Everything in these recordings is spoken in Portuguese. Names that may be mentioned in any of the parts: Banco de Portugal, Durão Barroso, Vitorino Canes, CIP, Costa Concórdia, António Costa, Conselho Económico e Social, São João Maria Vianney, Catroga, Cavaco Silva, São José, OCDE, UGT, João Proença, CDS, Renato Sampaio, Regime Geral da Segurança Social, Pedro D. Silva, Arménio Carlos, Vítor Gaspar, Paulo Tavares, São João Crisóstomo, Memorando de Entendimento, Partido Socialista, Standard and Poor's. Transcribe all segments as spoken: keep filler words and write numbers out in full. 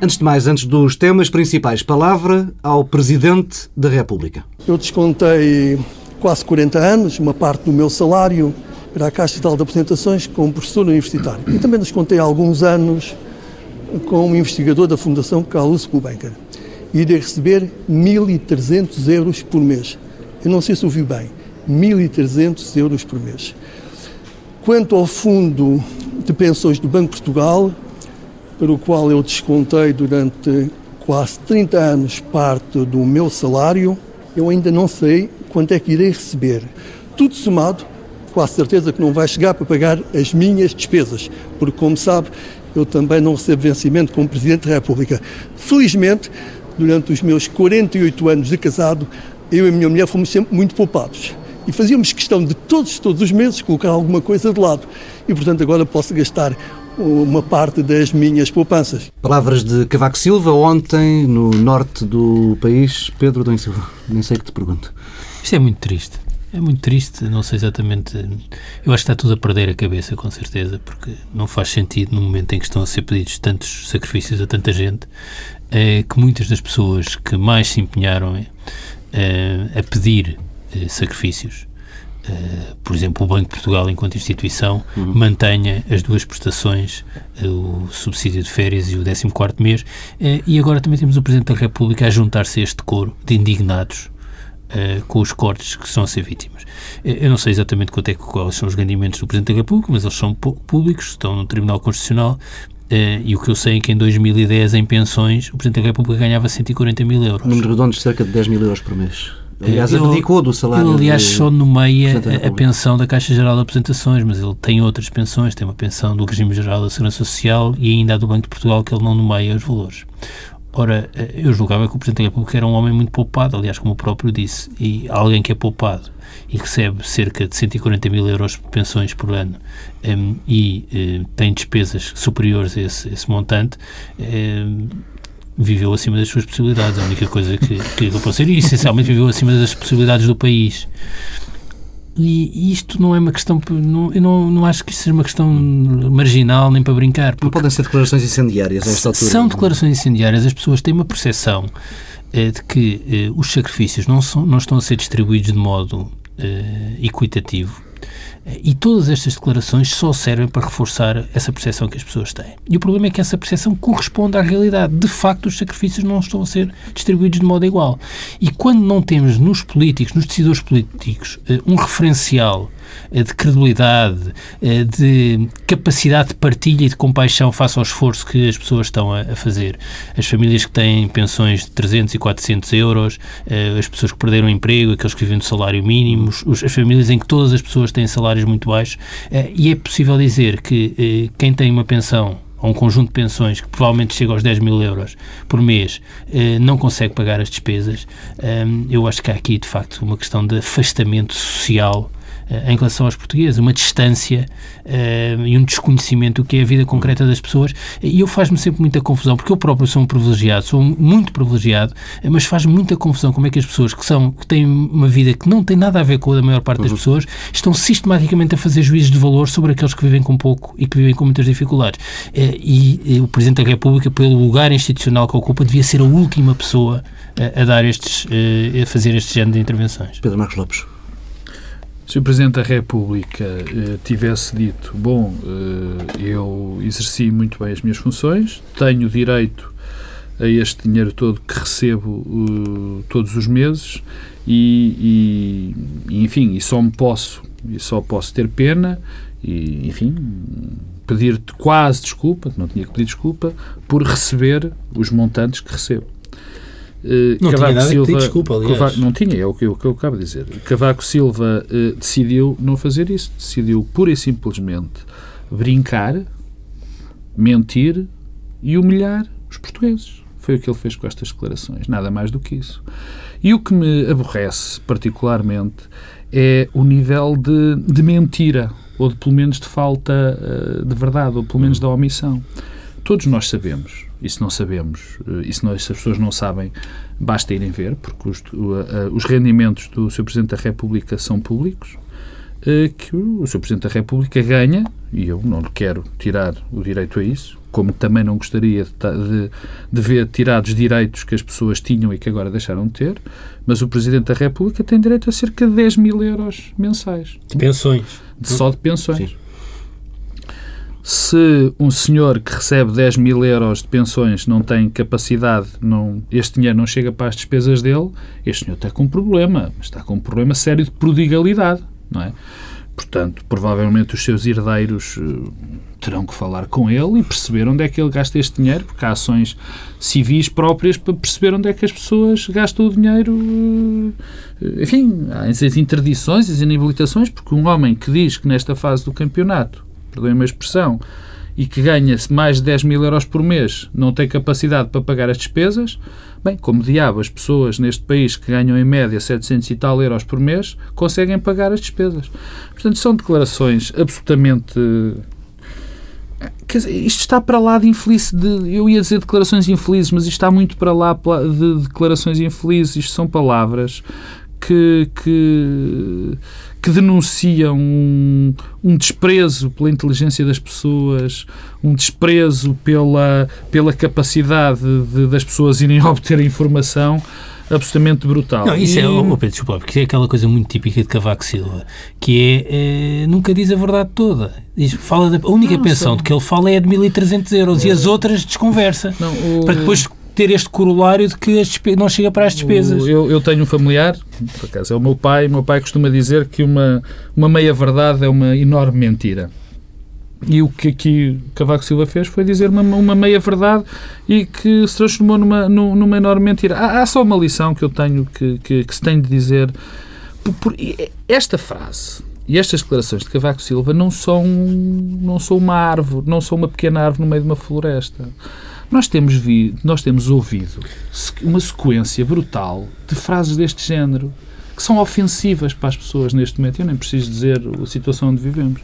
Antes de mais, antes dos temas principais, palavra ao Presidente da República. Eu descontei quase quarenta anos, uma parte do meu salário para a Caixa Geral de Aposentações como professor universitário. E também descontei alguns anos como investigador da Fundação Calouste Gulbenkian. E irei receber mil e trezentos euros por mês. Eu não sei se ouvi bem, mil e trezentos euros por mês. Quanto ao fundo de pensões do Banco de Portugal, para o qual eu descontei durante quase trinta anos parte do meu salário, eu ainda não sei quanto é que irei receber. Tudo somado, com a certeza que não vai chegar para pagar as minhas despesas, porque, como sabe, eu também não recebo vencimento como Presidente da República. Felizmente, durante os meus quarenta e oito anos de casado, eu e a minha mulher fomos sempre muito poupados. E fazíamos questão de todos, todos os meses, colocar alguma coisa de lado. E, portanto, agora posso gastar uma parte das minhas poupanças. Palavras de Cavaco Silva ontem no norte do país. Pedro D. Silva, nem sei o que te pergunto. Isto é muito triste. É muito triste, não sei exatamente... Eu acho que está tudo a perder a cabeça, com certeza, porque não faz sentido, no momento em que estão a ser pedidos tantos sacrifícios a tanta gente, é que muitas das pessoas que mais se empenharam é, a pedir sacrifícios, Uh, por exemplo, o Banco de Portugal, enquanto instituição, uhum. mantenha as duas prestações, uh, o subsídio de férias e o décimo quarto mês, uh, e agora também temos o Presidente da República a juntar-se a este coro de indignados uh, com os cortes que são a ser vítimas. Uh, eu não sei exatamente quanto é que, quais são os rendimentos do Presidente da República, mas eles são públicos, estão no Tribunal Constitucional, Uh, e o que eu sei é que em dois mil e dez, em pensões, o Presidente da República ganhava cento e quarenta mil euros. Números redondos de cerca de dez mil euros por mês. Aliás, ele, abdicou do salário. Ele, aliás, de, só nomeia a, a pensão da Caixa Geral de Aposentações, mas ele tem outras pensões, tem uma pensão do Regime Geral da Segurança Social e ainda a do Banco de Portugal, que ele não nomeia os valores. Ora, eu julgava que o Presidente da República era um homem muito poupado, aliás, como o próprio disse, e alguém que é poupado e recebe cerca de cento e quarenta mil euros de pensões por ano um, e um, tem despesas superiores a esse, esse montante, um, viveu acima das suas possibilidades, é a única coisa que, que eu posso dizer, e essencialmente viveu acima das possibilidades do país. E isto não é uma questão, não, eu não, não acho que isto seja uma questão marginal nem para brincar. Não podem ser declarações incendiárias a esta altura. São declarações incendiárias, as pessoas têm uma percepção é, de que é, os sacrifícios não, são, não estão a ser distribuídos de modo é, equitativo. E todas estas declarações só servem para reforçar essa percepção que as pessoas têm. E o problema é que essa percepção corresponde à realidade. De facto, os sacrifícios não estão a ser distribuídos de modo igual. E quando não temos nos políticos, nos decisores políticos, um referencial de credibilidade, de capacidade de partilha e de compaixão face ao esforço que as pessoas estão a fazer, as famílias que têm pensões de trezentos e quatrocentos euros, as pessoas que perderam o emprego, aqueles que vivem do salário mínimo, as famílias em que todas as pessoas têm salários muito baixos, e é possível dizer que quem tem uma pensão ou um conjunto de pensões que provavelmente chega aos dez mil euros por mês, eh, não consegue pagar as despesas. Um, eu acho que há aqui, de facto, uma questão de afastamento social eh, em relação aos portugueses, uma distância eh, e um desconhecimento do que é a vida concreta das pessoas. E eu faz-me sempre muita confusão, porque eu próprio sou um privilegiado, sou muito privilegiado, eh, mas faz-me muita confusão como é que as pessoas que, são, que têm uma vida que não tem nada a ver com a da maior parte das pessoas estão sistematicamente a fazer juízos de valor sobre aqueles que vivem com pouco e que vivem com muitas dificuldades. Eh, E, e o Presidente da República, pelo lugar institucional que ocupa, devia ser a última pessoa a, a dar estes, a fazer este género de intervenções. Pedro Marques Lopes. Se o Presidente da República eh, tivesse dito, bom, eh, eu exerci muito bem as minhas funções, tenho direito a este dinheiro todo que recebo uh, todos os meses e, e, enfim, e só me posso, e só posso ter pena e, enfim... pedir-te quase desculpa, não tinha que pedir desculpa, por receber os montantes que recebo. Uh, não Cavaco tinha nada Silva, que pedir desculpa, aliás. Cavaco, não tinha, é o que eu, que eu acabo de dizer. Cavaco Silva uh, decidiu não fazer isso, decidiu pura e simplesmente brincar, mentir e humilhar os portugueses. Foi o que ele fez com estas declarações, nada mais do que isso. E o que me aborrece particularmente é o nível de, de mentira, ou de, pelo menos de falta uh, de verdade, ou pelo menos da omissão. Todos nós sabemos, e se não sabemos, uh, e se, nós, se as pessoas não sabem, basta irem ver, porque os, uh, uh, os rendimentos do senhor Presidente da República são públicos, que o senhor Presidente da República ganha, e eu não lhe quero tirar o direito a isso, como também não gostaria de, de, de ver tirados direitos que as pessoas tinham e que agora deixaram de ter, mas o Presidente da República tem direito a cerca de dez mil euros mensais. De pensões. De, só de pensões. Sim. Se um senhor que recebe dez mil euros de pensões não tem capacidade, não, este dinheiro não chega para as despesas dele, este senhor está com um problema, mas está com um problema sério de prodigalidade, não é? Portanto, provavelmente os seus herdeiros uh, terão que falar com ele e perceber onde é que ele gasta este dinheiro, porque há ações civis próprias para perceber onde é que as pessoas gastam o dinheiro. Uh, enfim, há as interdições, as inabilitações, porque um homem que diz que nesta fase do campeonato, perdoem a minha expressão, e que ganha-se mais de dez mil euros por mês, não tem capacidade para pagar as despesas, bem, como diabo, as pessoas neste país que ganham em média setecentos e tal euros por mês conseguem pagar as despesas. Portanto, são declarações absolutamente... Quer dizer, isto está para lá de infeliz... De, eu ia dizer declarações infelizes, mas isto está muito para lá de declarações infelizes. Isto são palavras que... que que denunciam um, um desprezo pela inteligência das pessoas, um desprezo pela, pela capacidade de, das pessoas irem obter informação absolutamente brutal. Não, isso e... é, oh Pedro, desculpa, porque é aquela coisa muito típica de Cavaco Silva, que é, é nunca diz a verdade toda. Diz, fala da, a única não, pensão não. de que ele fala é de mil e trezentos euros é. e as outras desconversa. Não, o... Para depois... ter este corolário de que despe... não chega para as despesas. Eu, eu tenho um familiar, por acaso é o meu pai, o meu pai costuma dizer que uma, uma meia-verdade é uma enorme mentira. E o que aqui Cavaco Silva fez foi dizer uma, uma meia-verdade e que se transformou numa, numa enorme mentira. Há, há só uma lição que eu tenho que, que, que se tem de dizer. Por, por, esta frase e estas declarações de Cavaco Silva não são, não são uma árvore, não são uma pequena árvore no meio de uma floresta. Nós temos, vi, nós temos ouvido uma sequência brutal de frases deste género que são ofensivas para as pessoas neste momento. Eu nem preciso dizer a situação onde vivemos.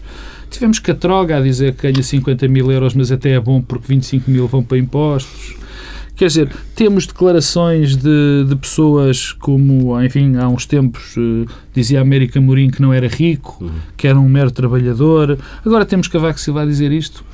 Tivemos Catroga a dizer que ganha cinquenta mil euros, mas até é bom porque vinte e cinco mil vão para impostos. Quer dizer, temos declarações de, de pessoas como, enfim, há uns tempos eh, dizia Américo Amorim que não era rico, que era um mero trabalhador. Agora temos Cavaco Silva a dizer isto.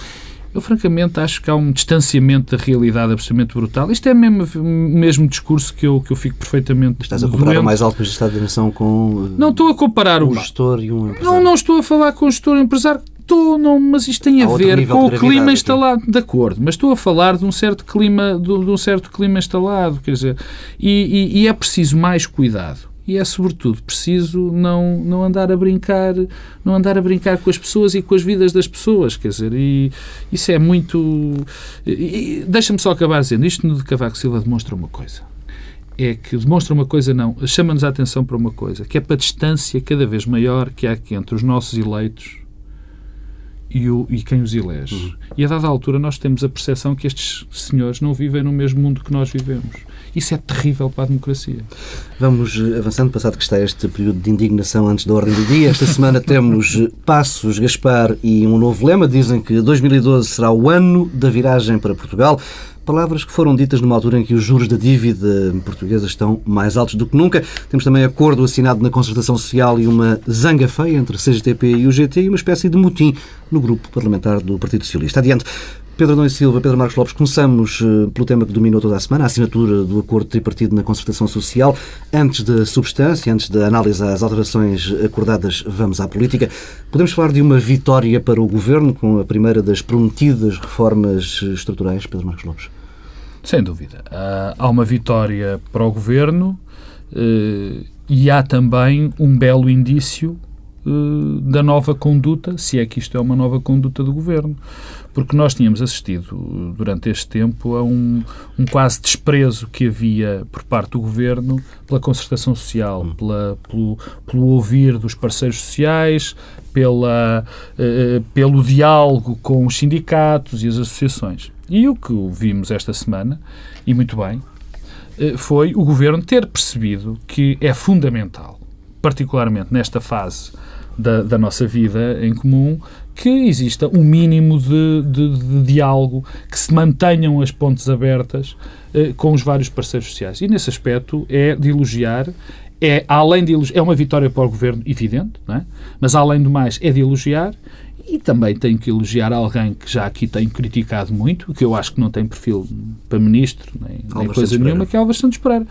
Eu, francamente, acho que há um distanciamento da realidade absolutamente brutal. Isto é o mesmo, mesmo discurso que eu, que eu fico perfeitamente Estás a comparar doente. O mais alto magistrado de nação com não estou a comparar um o gestor e um empresário. Não, não estou a falar com o gestor e o empresário. Estou, não, mas isto tem a há ver com o clima instalado. Aqui. De acordo, mas estou a falar de um certo clima, de um certo clima instalado. Quer dizer, e, e, e é preciso mais cuidado. E é, sobretudo, preciso não, não, andar a brincar, não andar a brincar com as pessoas e com as vidas das pessoas. Quer dizer, e isso é muito... Deixa-me só acabar dizendo, isto de Cavaco Silva demonstra uma coisa. É que demonstra uma coisa, não, chama-nos a atenção para uma coisa, que é para a distância cada vez maior que há aqui entre os nossos eleitos e, o, e quem os elege. Uhum. E a dada altura nós temos a percepção que estes senhores não vivem no mesmo mundo que nós vivemos. Isso é terrível para a democracia. Vamos avançando, passado que está este período de indignação antes da ordem do dia. Esta semana temos Passos, Gaspar e um novo lema. Dizem que dois mil e doze será o ano da viragem para Portugal. Palavras que foram ditas numa altura em que os juros da dívida portuguesa estão mais altos do que nunca. Temos também acordo assinado na Concertação Social e uma zanga feia entre C G T P e U G T e uma espécie de motim no grupo parlamentar do Partido Socialista. Adiante. Pedro Adão e Silva, Pedro Marques Lopes, começamos pelo tema que dominou toda a semana, a assinatura do acordo tripartido na Concertação Social. Antes da substância, antes da análise às alterações acordadas, vamos à política. Podemos falar de uma vitória para o Governo, com a primeira das prometidas reformas estruturais, Pedro Marques Lopes? Sem dúvida. Há uma vitória para o Governo e há também um belo indício da nova conduta, se é que isto é uma nova conduta do Governo. Porque nós tínhamos assistido durante este tempo a um, um quase desprezo que havia por parte do Governo pela concertação social, pela, pelo, pelo ouvir dos parceiros sociais, pela, eh, pelo diálogo com os sindicatos e as associações. E o que vimos esta semana, e muito bem, eh, foi o Governo ter percebido que é fundamental, particularmente nesta fase da, da nossa vida em comum, que exista um mínimo de, de, de diálogo, que se mantenham as pontes abertas eh, com os vários parceiros sociais. E, nesse aspecto, é de elogiar é, além de elogiar, é uma vitória para o governo, evidente, não é? Mas além do mais é de elogiar, e também tenho que elogiar alguém que já aqui tenho criticado muito, que eu acho que não tem perfil para ministro, nem, nem coisa nenhuma, que é Álvaro Santos Pereira.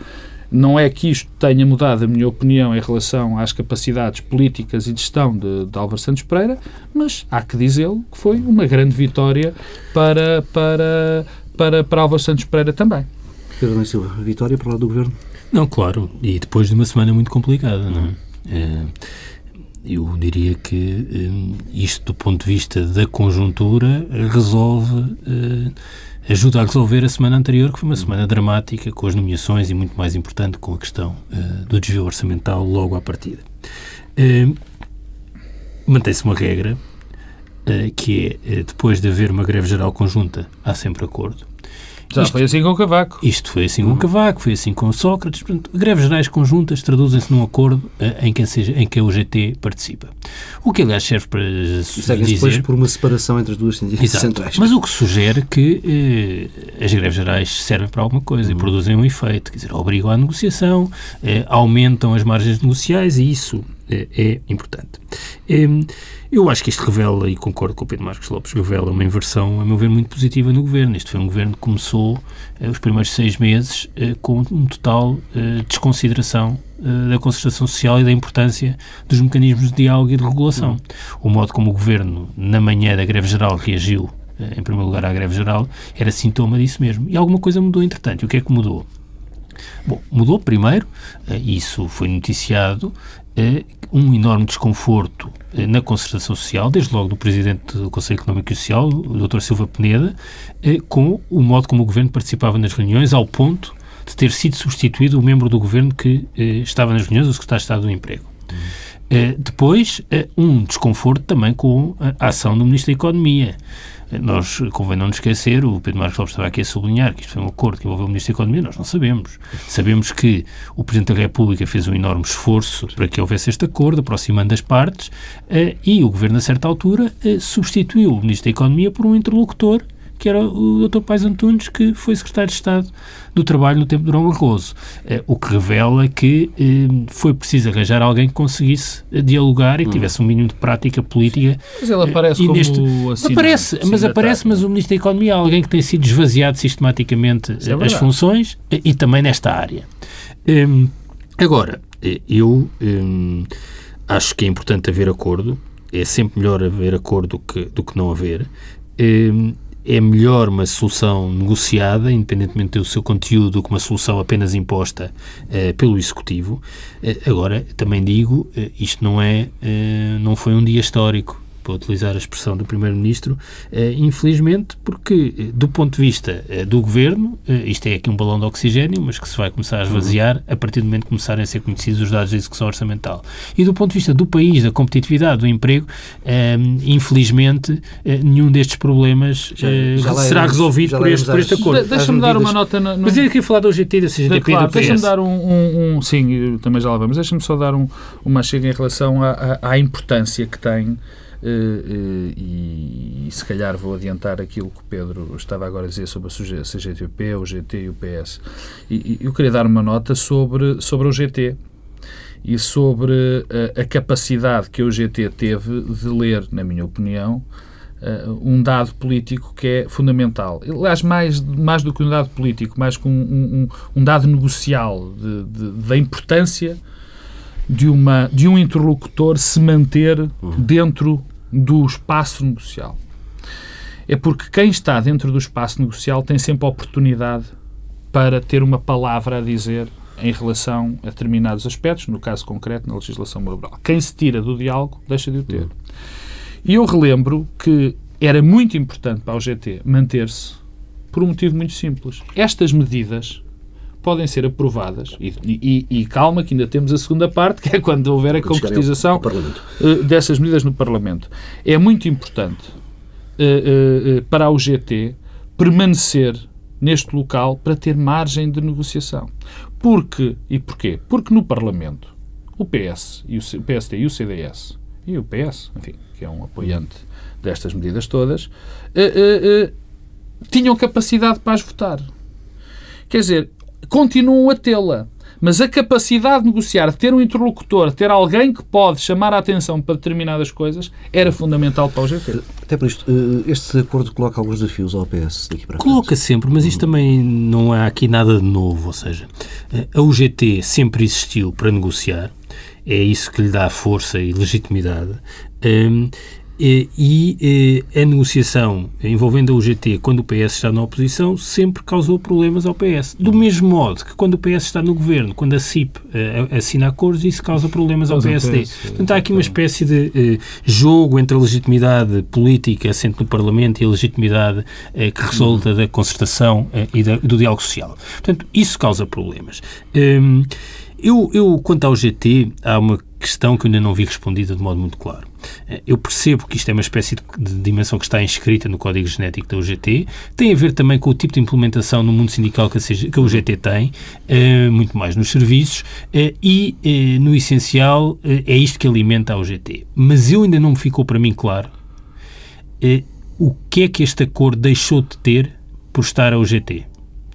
Não é que isto tenha mudado a minha opinião em relação às capacidades políticas e de gestão de, de Álvaro Santos Pereira, mas há que dizê-lo que foi uma grande vitória para, para, para, para Álvaro Santos Pereira também. Pedro D. Silva, vitória para lá do governo? Não, claro, e depois de uma semana muito complicada, não é? Eu diria que isto, do ponto de vista da conjuntura, resolve... ajuda a resolver a semana anterior, que foi uma semana dramática, com as nomeações e, muito mais importante, com a questão uh, do desvio orçamental logo à partida. Uh, Mantém-se uma regra, uh, que é, uh, depois de haver uma greve geral conjunta, há sempre acordo. Já isto, foi assim com o Cavaco. Isto foi assim com o Cavaco, foi assim com o Sócrates. Portanto, greves gerais conjuntas traduzem-se num acordo uh, em, que seja, em que a U G T participa. O que, aliás, serve para sugere depois por uma separação entre as duas sindicatas centrais. Mas o que sugere que uh, as greves gerais servem para alguma coisa, uhum, e produzem um efeito. Quer dizer, obrigam à negociação, uh, aumentam as margens negociais e isso uh, é importante. Um, Eu acho que isto revela, e concordo com o Pedro Marques Lopes, revela uma inversão, a meu ver, muito positiva no governo. Isto foi um governo que começou eh, os primeiros seis meses eh, com um total eh, desconsideração eh, da concertação social e da importância dos mecanismos de diálogo e de regulação. O modo como o governo, na manhã da greve geral, reagiu, eh, em primeiro lugar, à greve geral, era sintoma disso mesmo. E alguma coisa mudou, entretanto. E o que é que mudou? Bom, mudou primeiro, eh, isso foi noticiado, eh, um enorme desconforto eh, na concertação social, desde logo do Presidente do Conselho Económico e Social, o doutor Silva Peneda, eh, com o modo como o Governo participava nas reuniões, ao ponto de ter sido substituído o membro do Governo que eh, estava nas reuniões, o Secretário de Estado do Emprego. Uhum. Eh, depois, eh, um desconforto também com a ação do Ministro da Economia. Nós, convém não nos esquecer, o Pedro Marques Lopes estava aqui a sublinhar que isto foi um acordo que envolveu o Ministro da Economia, nós não sabemos. Sabemos que o Presidente da República fez um enorme esforço para que houvesse este acordo, aproximando as partes, e o Governo, a certa altura, substituiu o Ministro da Economia por um interlocutor, que era o doutor Paes Antunes, que foi Secretário de Estado do Trabalho no tempo de Durão Barroso, o que revela que foi preciso arranjar alguém que conseguisse dialogar e que tivesse um mínimo de prática política. Mas ele aparece como neste... assinante, aparece, mas aparece, mas o Ministro da Economia é alguém que tem sido esvaziado sistematicamente é as funções e também nesta área. Agora, eu acho que é importante haver acordo, é sempre melhor haver acordo que, do que não haver. É melhor uma solução negociada, independentemente do seu conteúdo, do que uma solução apenas imposta eh, pelo Executivo. Eh, agora, também digo, eh, isto não é, eh, não foi um dia histórico, para utilizar a expressão do Primeiro-Ministro, eh, infelizmente, porque eh, do ponto de vista eh, do Governo, eh, isto é aqui um balão de oxigênio, mas que se vai começar a esvaziar a partir do momento que começarem a ser conhecidos os dados da execução orçamental. E do ponto de vista do país, da competitividade, do emprego, eh, infelizmente, eh, nenhum destes problemas eh, já, já será lemos, resolvido por este, por este acordo. De, Deixa-me dar medidas... uma nota... No... Mas eu aqui falar do U G T, da C G T P, claro, do P S. Deixa-me dar um... um, um sim, também já lá vamos. Deixa-me só dar um, uma chega em relação à, à, à importância que tem. Uh, uh, e, e se calhar vou adiantar aquilo que o Pedro estava agora a dizer sobre a C G T P, o G T e o P S. E, e eu queria dar uma nota sobre, sobre o G T e sobre a, a capacidade que o G T teve de ler, na minha opinião, uh, um dado político que é fundamental. Aliás, mais, mais do que um dado político, mais que um, um, um dado negocial de, de, da importância de, uma, de um interlocutor se manter uhum. dentro do espaço negocial. É porque quem está dentro do espaço negocial tem sempre a oportunidade para ter uma palavra a dizer em relação a determinados aspectos, no caso concreto, na legislação laboral. Quem se tira do diálogo, deixa de o ter. E eu relembro que era muito importante para a U G T manter-se por um motivo muito simples. Estas medidas podem ser aprovadas, e, e, e calma que ainda temos a segunda parte, que é quando houver a concretização dessas medidas no Parlamento. É muito importante uh, uh, para a U G T permanecer neste local para ter margem de negociação. Porque, e porquê? Porque no Parlamento o P S, e o P S D e o C D S, e o P S, enfim, que é um apoiante destas medidas todas, uh, uh, uh, tinham capacidade para as votar. Quer dizer, continuam a tê-la, Mas a capacidade de negociar, ter um interlocutor, ter alguém que pode chamar a atenção para determinadas coisas, era fundamental para o U G T. Até por isto, este acordo coloca alguns desafios ao P S daqui para frente. Coloca sempre, mas isto também não há aqui nada de novo. Ou seja, a U G T sempre existiu para negociar, é isso que lhe dá força e legitimidade. Um, E, e, e a negociação envolvendo a U G T quando o P S está na oposição sempre causou problemas ao P S. Do mesmo modo que quando o P S está no governo, quando a C I P a, a, assina acordos, isso causa problemas ao P S D. Portanto, há aqui uma espécie de uh, jogo entre a legitimidade política assente no Parlamento e a legitimidade uh, que resulta da concertação uh, e da, do diálogo social. Portanto, isso causa problemas. Um, eu, eu, quanto ao U G T, há uma questão que eu ainda não vi respondida de modo muito claro. Eu percebo que isto é uma espécie de dimensão que está inscrita no código genético da U G T, tem a ver também com o tipo de implementação no mundo sindical que a U G T tem, muito mais nos serviços, e no essencial é isto que alimenta a U G T. Mas eu ainda não me ficou para mim claro o que é que este acordo deixou de ter por estar a U G T.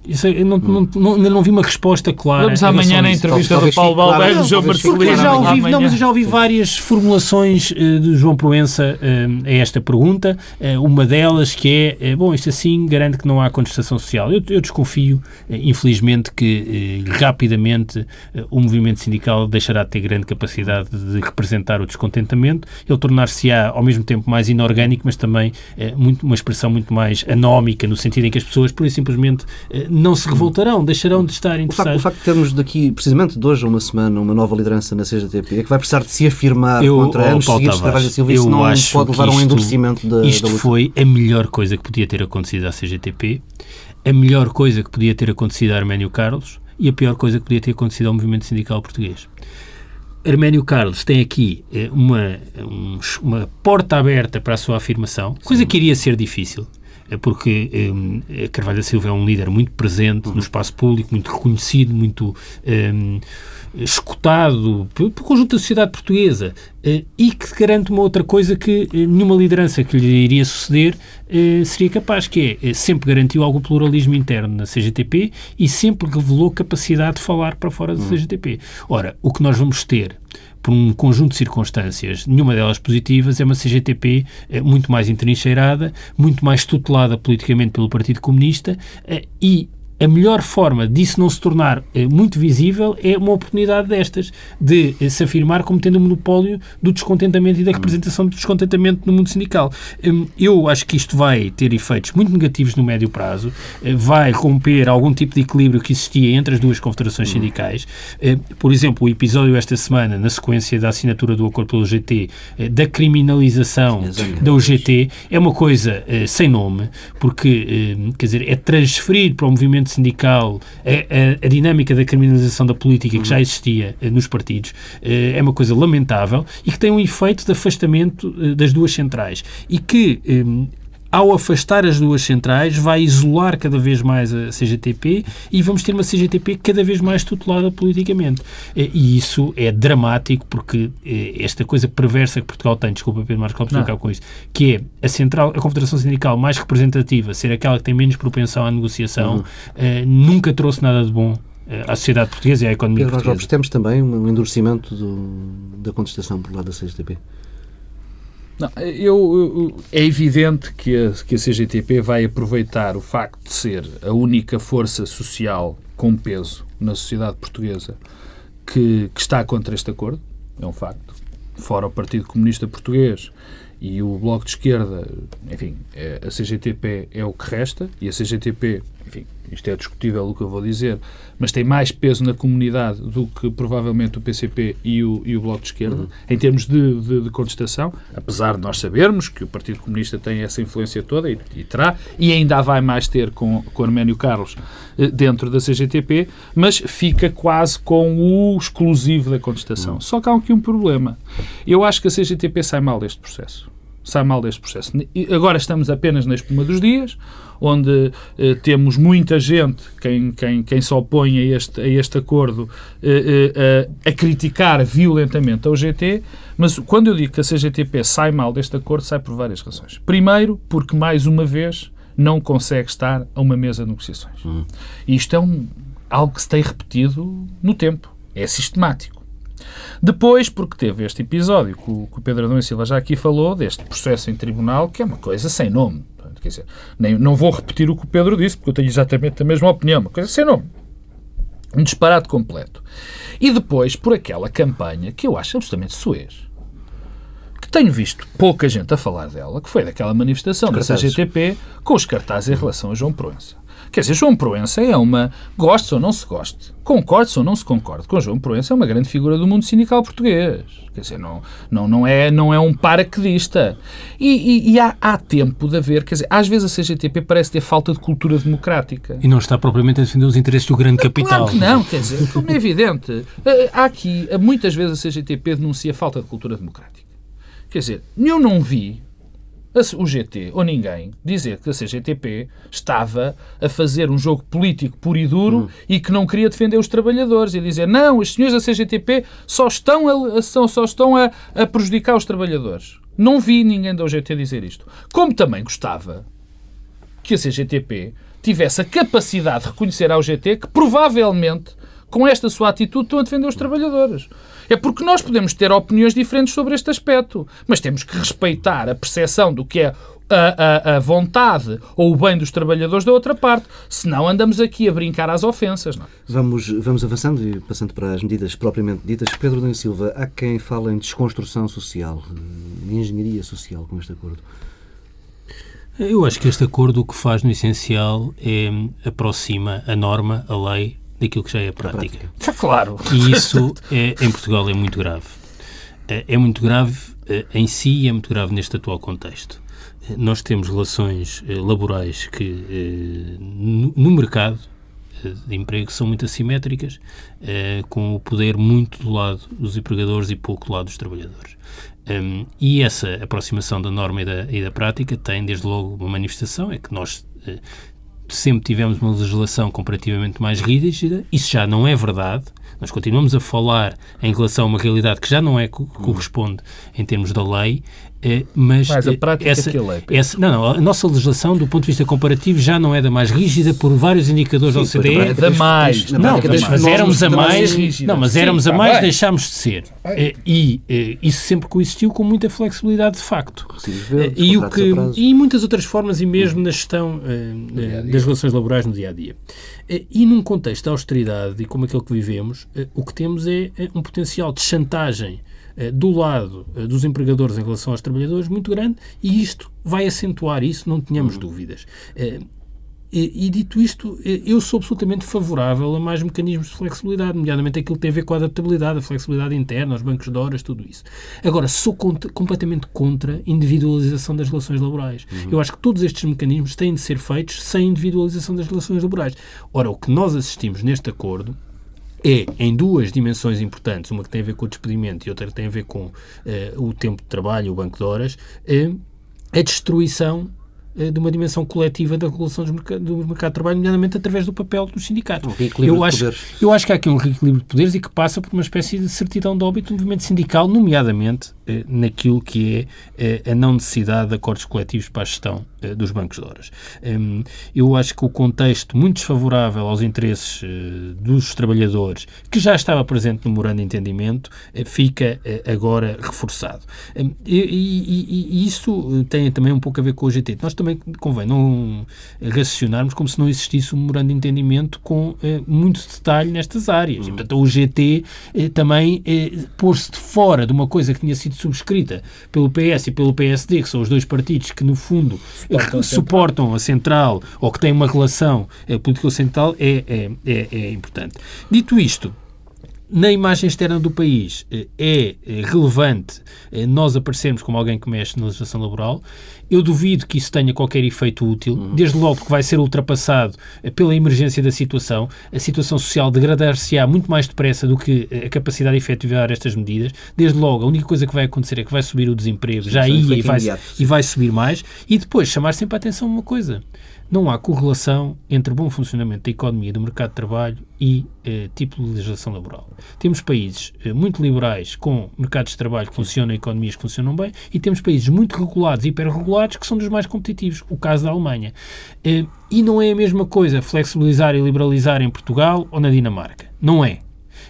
Isso, eu não, hum. não, não, não vi uma resposta clara. Vamos amanhã na entrevista do Paulo Baldeiro, do João Marcelino. Não, mas eu já ouvi várias formulações uh, do João Proença uh, a esta pergunta. Uh, uma delas que é, uh, bom, isto assim garante que não há contestação social. Eu, eu desconfio, uh, infelizmente, que uh, rapidamente uh, o movimento sindical deixará de ter grande capacidade de representar o descontentamento. Ele tornar-se-á, ao mesmo tempo, mais inorgânico, mas também uh, muito, uma expressão muito mais anómica, no sentido em que as pessoas, por isso, simplesmente... Uh, não se revoltarão, deixarão de estar interessados. O facto, o facto de termos daqui, precisamente de hoje a uma semana, uma nova liderança na C G T P, é que vai precisar de se afirmar eu, contra anos seguidos de Cavaco Silva, isso não pode levar a um endurecimento da luta. Isto foi a melhor coisa que podia ter acontecido à C G T P, a melhor coisa que podia ter acontecido a Arménio Carlos e a pior coisa que podia ter acontecido ao movimento sindical português. Arménio Carlos tem aqui uma, uma porta aberta para a sua afirmação, coisa Sim. que iria ser difícil. Porque um, Carvalho da Silva é um líder muito presente uhum. no espaço público, muito reconhecido, muito um, escutado pelo conjunto da sociedade portuguesa uh, e que garante uma outra coisa que uh, nenhuma liderança que lhe iria suceder uh, seria capaz, que é, uh, sempre garantiu algum pluralismo interno na C G T P e sempre revelou capacidade de falar para fora da uhum. C G T P. Ora, o que nós vamos ter por um conjunto de circunstâncias, nenhuma delas positivas, é uma C G T P é, muito mais entrincheirada, muito mais tutelada politicamente pelo Partido Comunista é, e a melhor forma disso não se tornar é, muito visível é uma oportunidade destas, de é, se afirmar como tendo o um monopólio do descontentamento e da representação do descontentamento no mundo sindical. Eu acho que isto vai ter efeitos muito negativos no médio prazo, vai romper algum tipo de equilíbrio que existia entre as duas confederações sindicais. Por exemplo, o episódio esta semana, na sequência da assinatura do acordo pelo U G T, da criminalização da U G T, é uma coisa sem nome, porque, quer dizer, é transferido para o movimento sindical a, a, a dinâmica da criminalização da política que já existia nos partidos. É uma coisa lamentável e que tem um efeito de afastamento das duas centrais e que, ao afastar as duas centrais, vai isolar cada vez mais a C G T P e vamos ter uma C G T P cada vez mais tutelada politicamente. E isso é dramático, porque esta coisa perversa que Portugal tem, desculpa Pedro Marques Lopes, acabo com isto, que é a central, a confederação sindical mais representativa, ser aquela que tem menos propensão à negociação, uhum. uh, nunca trouxe nada de bom à sociedade portuguesa e à economia Pedro portuguesa. Pedro Marques Lopes, temos também um endurecimento do, da contestação por lado da C G T P? Não, eu, eu, é evidente que a, que a C G T P vai aproveitar o facto de ser a única força social com peso na sociedade portuguesa que, que está contra este acordo, é um facto. Fora o Partido Comunista Português e o Bloco de Esquerda, enfim, é, a C G T P é o que resta, e a C G T P, enfim, isto é discutível o que eu vou dizer, mas tem mais peso na comunidade do que provavelmente o P C P e o, e o Bloco de Esquerda, uhum. em termos de, de, de contestação, apesar de nós sabermos que o Partido Comunista tem essa influência toda, e, e terá, e ainda vai mais ter com, com Arménio Carlos dentro da C G T P, mas fica quase com o exclusivo da contestação. Uhum. Só que há aqui um problema. Eu acho que a C G T P sai mal deste processo. Sai mal deste processo. Agora estamos apenas na espuma dos dias, onde eh, temos muita gente, quem, quem, quem se opõe a este, a este acordo, eh, eh, a, a criticar violentamente a U G T, mas quando eu digo que a C G T P sai mal deste acordo, sai por várias razões. Primeiro, porque mais uma vez não consegue estar a uma mesa de negociações. Uhum. Isto é um, algo que se tem repetido no tempo. É sistemático. Depois, porque teve este episódio que o, que o Pedro Adão e Silva já aqui falou, deste processo em tribunal, que é uma coisa sem nome. Quer dizer, nem, não vou repetir o que o Pedro disse, porque eu tenho exatamente a mesma opinião. Uma coisa sem nome. Um disparate completo. E depois, por aquela campanha que eu acho absolutamente soez, que tenho visto pouca gente a falar dela, que foi daquela manifestação da C G T P com os cartazes em relação a João Proença. Quer dizer, João Proença é uma... Goste ou não se goste, concorde ou não se concorde com João Proença, é uma grande figura do mundo sindical português. Quer dizer, não, não, não, é, não é um paraquedista. E, e, e há, há tempo de haver... Quer dizer, às vezes a C G T P parece ter falta de cultura democrática. E não está propriamente a defender os interesses do grande capital. Claro que não, quer dizer, como é evidente. Há aqui, muitas vezes a C G T P denuncia a falta de cultura democrática. Quer dizer, eu não vi... o U G T ou ninguém dizer que a C G T P estava a fazer um jogo político puro e duro uhum. e que não queria defender os trabalhadores e dizer, não, os senhores da C G T P só estão a, só estão a, a prejudicar os trabalhadores. Não vi ninguém da U G T dizer isto. Como também gostava que a C G T P tivesse a capacidade de reconhecer à U G T que provavelmente com esta sua atitude estão a defender os trabalhadores. É porque nós podemos ter opiniões diferentes sobre este aspecto, mas temos que respeitar a percepção do que é a, a, a vontade ou o bem dos trabalhadores da outra parte, senão andamos aqui a brincar às ofensas. Não? Vamos, vamos avançando e passando para as medidas propriamente ditas. Pedro D. Silva, há quem fala em desconstrução social, em engenharia social com este acordo. Eu acho que este acordo o que faz no essencial é aproxima a norma, a lei, daquilo que já é a prática. Está claro. E isso é, em Portugal é muito grave. É muito grave em si e é muito grave neste atual contexto. Nós temos relações laborais que no mercado de emprego são muito assimétricas, com o poder muito do lado dos empregadores e pouco do lado dos trabalhadores. E essa aproximação da norma e da, e da prática tem desde logo uma manifestação, é que nós sempre tivemos uma legislação comparativamente mais rígida, isso já não é verdade, nós continuamos a falar em relação a uma realidade que já não é, que corresponde em termos da lei, mas, mas a prática essa, que lei, essa, não, não, a nossa legislação do ponto de vista comparativo já não é da mais rígida por vários indicadores da O C D E. É da mais. Não, mas éramos a mais, não, mas éramos a mais, deixámos de ser. E, e isso sempre coexistiu com muita flexibilidade de facto. E, o que, e muitas outras formas e mesmo na gestão das relações laborais no dia-a-dia. E num contexto de austeridade e como aquele que vivemos, o que temos é um potencial de chantagem do lado dos empregadores em relação aos trabalhadores muito grande e isto vai acentuar isso, não tenhamos dúvidas. E, e dito isto, eu sou absolutamente favorável a mais mecanismos de flexibilidade, nomeadamente aquilo que tem a ver com a adaptabilidade, a flexibilidade interna, os bancos de horas, tudo isso. Agora, sou contra, completamente contra a individualização das relações laborais. Uhum. Eu acho que todos estes mecanismos têm de ser feitos sem individualização das relações laborais. Ora, o que nós assistimos neste acordo é em duas dimensões importantes, uma que tem a ver com o despedimento e outra que tem a ver com uh, o tempo de trabalho, o banco de horas, uh, a destruição uh, de uma dimensão coletiva da regulação dos merc- do mercado de trabalho, nomeadamente através do papel dos sindicatos. Um eu, acho, eu acho que há aqui um reequilíbrio de poderes e que passa por uma espécie de certidão de óbito do movimento sindical, nomeadamente uh, naquilo que é uh, a não necessidade de acordos coletivos para a gestão dos bancos de horas. Eu acho que o contexto muito desfavorável aos interesses dos trabalhadores, que já estava presente no Memorando de Entendimento, fica agora reforçado. E, e, e isso tem também um pouco a ver com o U G T. Nós também convém não raciocinarmos como se não existisse um Memorando de Entendimento com muito detalhe nestas áreas. E, portanto, o U G T também pôs-se de fora de uma coisa que tinha sido subscrita pelo P S e pelo P S D, que são os dois partidos que, no fundo, que suportam a central ou que têm uma relação é, político-central é, é, é, é importante. Dito isto, na imagem externa do país é relevante nós aparecermos como alguém que mexe na legislação laboral. Eu duvido que isso tenha qualquer efeito útil, desde logo que vai ser ultrapassado pela emergência da situação. A situação social degradar-se-á muito mais depressa do que a capacidade de efetivar estas medidas. Desde logo, a única coisa que vai acontecer é que vai subir o desemprego, já ia e vai, e vai subir mais. E depois, chamar sempre a atenção uma coisa. não há correlação entre o bom funcionamento da economia e do mercado de trabalho e eh, tipo de legislação laboral. Temos países eh, muito liberais com mercados de trabalho que funcionam, economias que funcionam bem, e temos países muito regulados e hiperregulados que são dos mais competitivos, o caso da Alemanha. Eh, e não é a mesma coisa flexibilizar e liberalizar em Portugal ou na Dinamarca. Não é.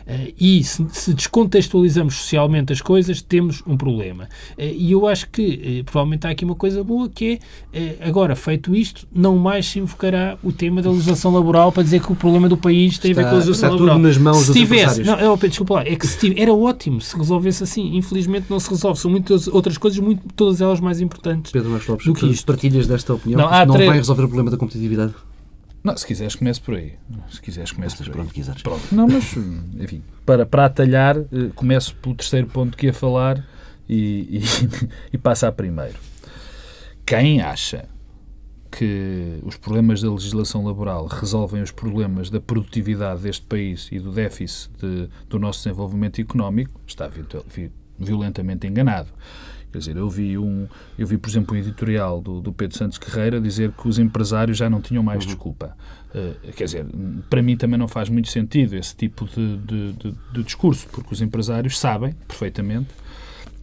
Uh, e se, se descontextualizamos socialmente as coisas, temos um problema. Uh, e eu acho que uh, provavelmente há aqui uma coisa boa, que é, uh, agora feito isto, não mais se invocará o tema da legislação laboral para dizer que o problema do país tem está, a ver com a legislação está laboral. Tudo nas mãos se dos tivesse, não, eu, desculpa lá, é que se tivesse, era ótimo se resolvesse assim. Infelizmente não se resolve. São muitas outras coisas, muito, todas elas mais importantes. Pedro Marques Lopes, do que isto. Partilhas desta opinião? Não, isto não tre... vai resolver o problema da competitividade? Não, se quiseres começo por aí. Se quiseres começo por aí. Quiseres. Pronto. Não, mas, enfim, para, para atalhar, eh, começo pelo terceiro ponto que ia falar e, e, e passo a primeiro. Quem acha que os problemas da legislação laboral resolvem os problemas da produtividade deste país e do déficit de, do nosso desenvolvimento económico está violentamente enganado. Quer dizer, eu vi, um, eu vi, por exemplo, um editorial do, do Pedro Santos Guerreira dizer que os empresários já não tinham mais desculpa. Uh, quer dizer, para mim também não faz muito sentido esse tipo de, de, de, de discurso, porque os empresários sabem perfeitamente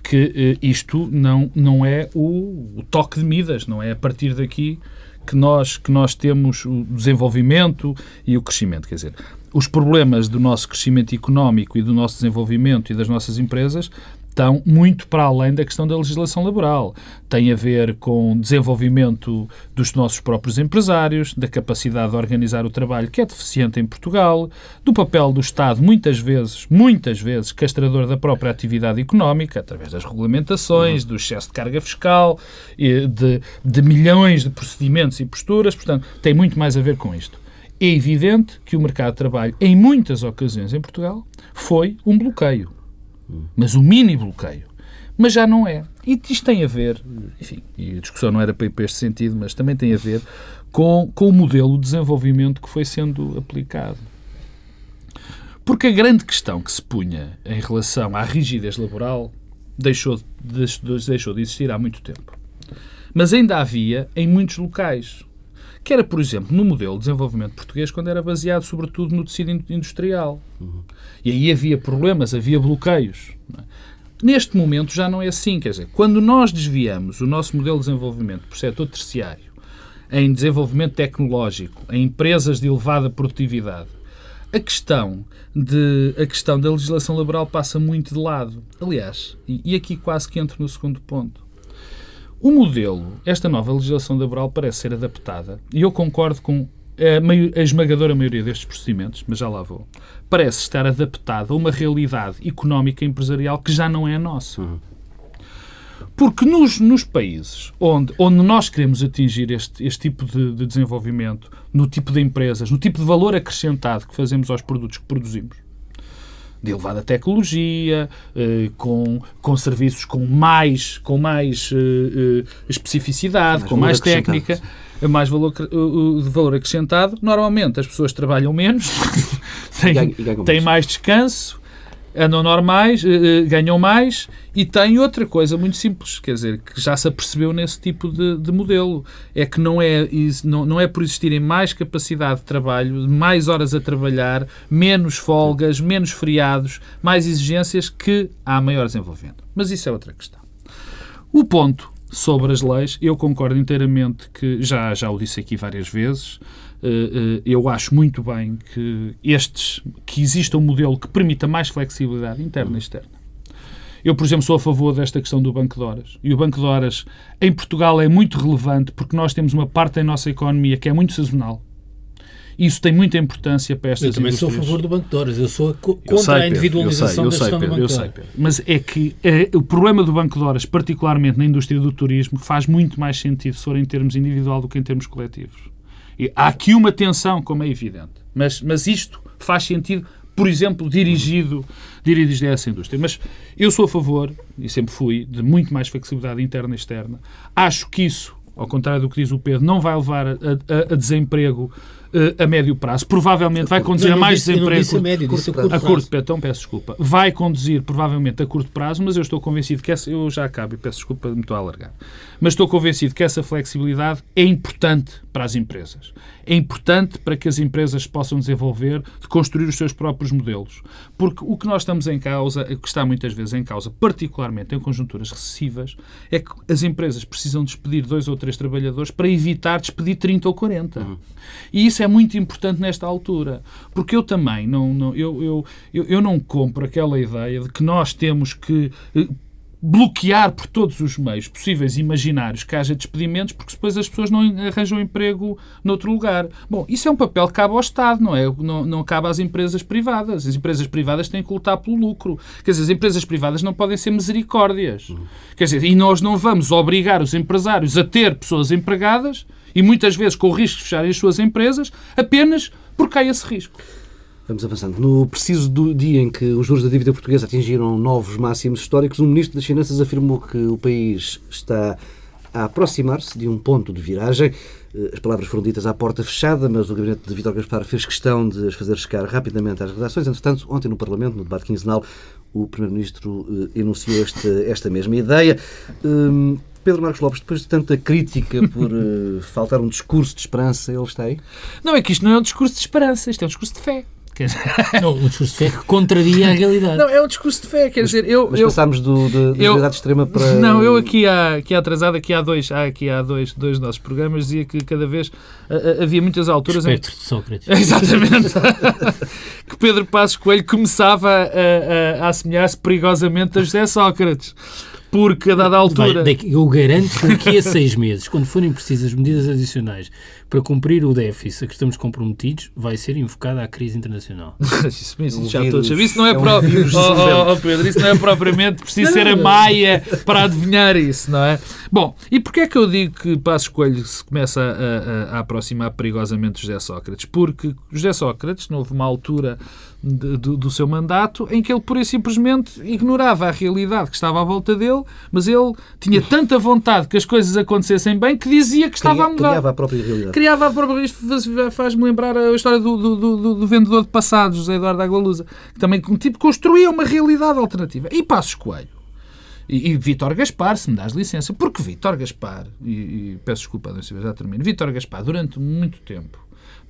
que uh, isto não, não é o, o toque de Midas, não é a partir daqui que nós, que nós temos o desenvolvimento e o crescimento. Quer dizer, os problemas do nosso crescimento económico e do nosso desenvolvimento e das nossas empresas estão muito para além da questão da legislação laboral. Tem a ver com o desenvolvimento dos nossos próprios empresários, da capacidade de organizar o trabalho, que é deficiente em Portugal, do papel do Estado, muitas vezes, muitas vezes, castrador da própria atividade económica, através das regulamentações, do excesso de carga fiscal, de, de milhões de procedimentos e posturas. Portanto, tem muito mais a ver com isto. É evidente que o mercado de trabalho, em muitas ocasiões em Portugal, foi um bloqueio. Mas o mini bloqueio. Mas já não é. E isto tem a ver, enfim, e a discussão não era para ir para este sentido, mas também tem a ver com, com o modelo de desenvolvimento que foi sendo aplicado. Porque a grande questão que se punha em relação à rigidez laboral deixou de, deixou de existir há muito tempo. Mas ainda havia em muitos locais. Que era, por exemplo, no modelo de desenvolvimento português, quando era baseado, sobretudo, no tecido industrial. Uhum. E aí havia problemas, havia bloqueios. Não é? Neste momento já não é assim. Quer dizer, quando nós desviamos o nosso modelo de desenvolvimento por setor terciário, em desenvolvimento tecnológico, em empresas de elevada produtividade, a questão, de, a questão da legislação laboral passa muito de lado. Aliás, e, e aqui quase que entro no segundo ponto. O modelo, esta nova legislação laboral parece ser adaptada, e eu concordo com a, meio, a esmagadora maioria destes procedimentos, mas já lá vou, parece estar adaptada a uma realidade económica e empresarial que já não é a nossa. Porque nos, nos países onde, onde nós queremos atingir este, este tipo de, de desenvolvimento, no tipo de empresas, no tipo de valor acrescentado que fazemos aos produtos que produzimos, de elevada tecnologia, com, com serviços com mais, com mais especificidade, mais com mais técnica, mais valor, valor acrescentado. Normalmente as pessoas trabalham menos, têm, têm mais descanso, andam normais, ganham mais e têm outra coisa muito simples, quer dizer, que já se apercebeu nesse tipo de, de modelo, é que não é, não, não é por existirem mais capacidade de trabalho, mais horas a trabalhar, menos folgas, menos feriados, mais exigências, que há maior desenvolvimento. Mas isso é outra questão. O ponto sobre as leis, eu concordo inteiramente que, já, já o disse aqui várias vezes, eu acho muito bem que, estes, que exista um modelo que permita mais flexibilidade interna e externa. Eu, por exemplo, sou a favor desta questão do Banco de Horas. E o Banco de Horas em Portugal é muito relevante porque nós temos uma parte da nossa economia que é muito sazonal. Isso tem muita importância para estas indústrias. Eu também indústrias. sou a favor do Banco de Horas. Eu sou contra eu sei, Pedro, a individualização eu sei, eu da sei, Pedro, do Banco eu de Horas. Sei, Mas é que é, o problema do Banco de Horas, particularmente na indústria do turismo, faz muito mais sentido se for em termos individual do que em termos coletivos. Há aqui uma tensão, como é evidente, mas, mas isto faz sentido, por exemplo, dirigido, dirigido a essa indústria. Mas eu sou a favor, e sempre fui, de muito mais flexibilidade interna e externa. Acho que isso, ao contrário do que diz o Pedro, não vai levar a, a, a desemprego uh, a médio prazo. Provavelmente vai conduzir não, a mais disse, desemprego a, médio, curto, curto a curto prazo. Então, peço desculpa. Vai conduzir, provavelmente, a curto prazo, mas eu estou convencido que essa... Eu já acabo e peço desculpa, me estou a alargar. Mas estou convencido que essa flexibilidade é importante para as empresas. É importante para que as empresas possam desenvolver, de construir os seus próprios modelos. Porque o que nós estamos em causa, o que está muitas vezes em causa, particularmente em conjunturas recessivas, é que as empresas precisam despedir dois ou três trabalhadores para evitar despedir trinta ou quarenta. Uhum. E isso é muito importante nesta altura. Porque eu também não, não, eu, eu, eu, eu não compro aquela ideia de que nós temos que bloquear por todos os meios possíveis e imaginários que haja despedimentos porque depois as pessoas não arranjam emprego noutro lugar. Bom, isso é um papel que cabe ao Estado, não é? Não, não cabe às empresas privadas. As empresas privadas têm que lutar pelo lucro. Quer dizer, as empresas privadas não podem ser misericórdias. Uhum. Quer dizer, e nós não vamos obrigar os empresários a ter pessoas empregadas e muitas vezes com o risco de fecharem as suas empresas apenas porque há esse risco. Vamos avançando. No preciso do dia em que os juros da dívida portuguesa atingiram novos máximos históricos, o Ministro das Finanças afirmou que o país está a aproximar-se de um ponto de viragem. As palavras foram ditas à porta fechada, mas o gabinete de Vítor Gaspar fez questão de as fazer chegar rapidamente às redações. Entretanto, ontem no Parlamento, no debate quinzenal, o Primeiro-Ministro enunciou esta, esta mesma ideia. Hum, Pedro Marques Lopes, depois de tanta crítica por uh, faltar um discurso de esperança, ele está aí? Não, é que isto não é um discurso de esperança, isto é um discurso de fé. Não, o discurso de fé que contraria a realidade. Não, é um discurso de fé, quer mas, dizer... Eu, mas eu, passámos do, do, da realidade extrema para... Não, eu aqui há, aqui há atrasado, aqui há dois há, aqui há dois, dois nossos programas, dizia que cada vez a, a, havia muitas alturas... Espectro em... de Sócrates. Exatamente. Que Pedro Passos Coelho começava a, a, a assemelhar-se perigosamente a José Sócrates. Porque, a dada altura... Vai, eu garanto que daqui a seis meses, quando forem precisas medidas adicionais para cumprir o déficit a que estamos comprometidos, vai ser invocada a crise internacional. Isso mesmo, já estou a saber. Isso não é, é um próprio... Oh, oh, Pedro, isso não é propriamente preciso ser a Maia para adivinhar isso, não é? Bom, e porquê é que eu digo que Passos Coelho se começa a, a, a aproximar perigosamente de José Sócrates? Porque José Sócrates, não houve uma altura... Do, do seu mandato, em que ele pura e simplesmente ignorava a realidade que estava à volta dele, mas ele tinha tanta vontade que as coisas acontecessem bem que dizia que estava Cria, a mudar. Criava a própria realidade. Criava a própria... Isto faz-me lembrar a história do, do, do, do vendedor de passados, José Eduardo Agualusa, que também tipo, construía uma realidade alternativa. E Passos Coelho. E, e Vítor Gaspar, se me dás licença, porque Vítor Gaspar, e, e peço desculpa, não sei se já termino, Vítor Gaspar, durante muito tempo,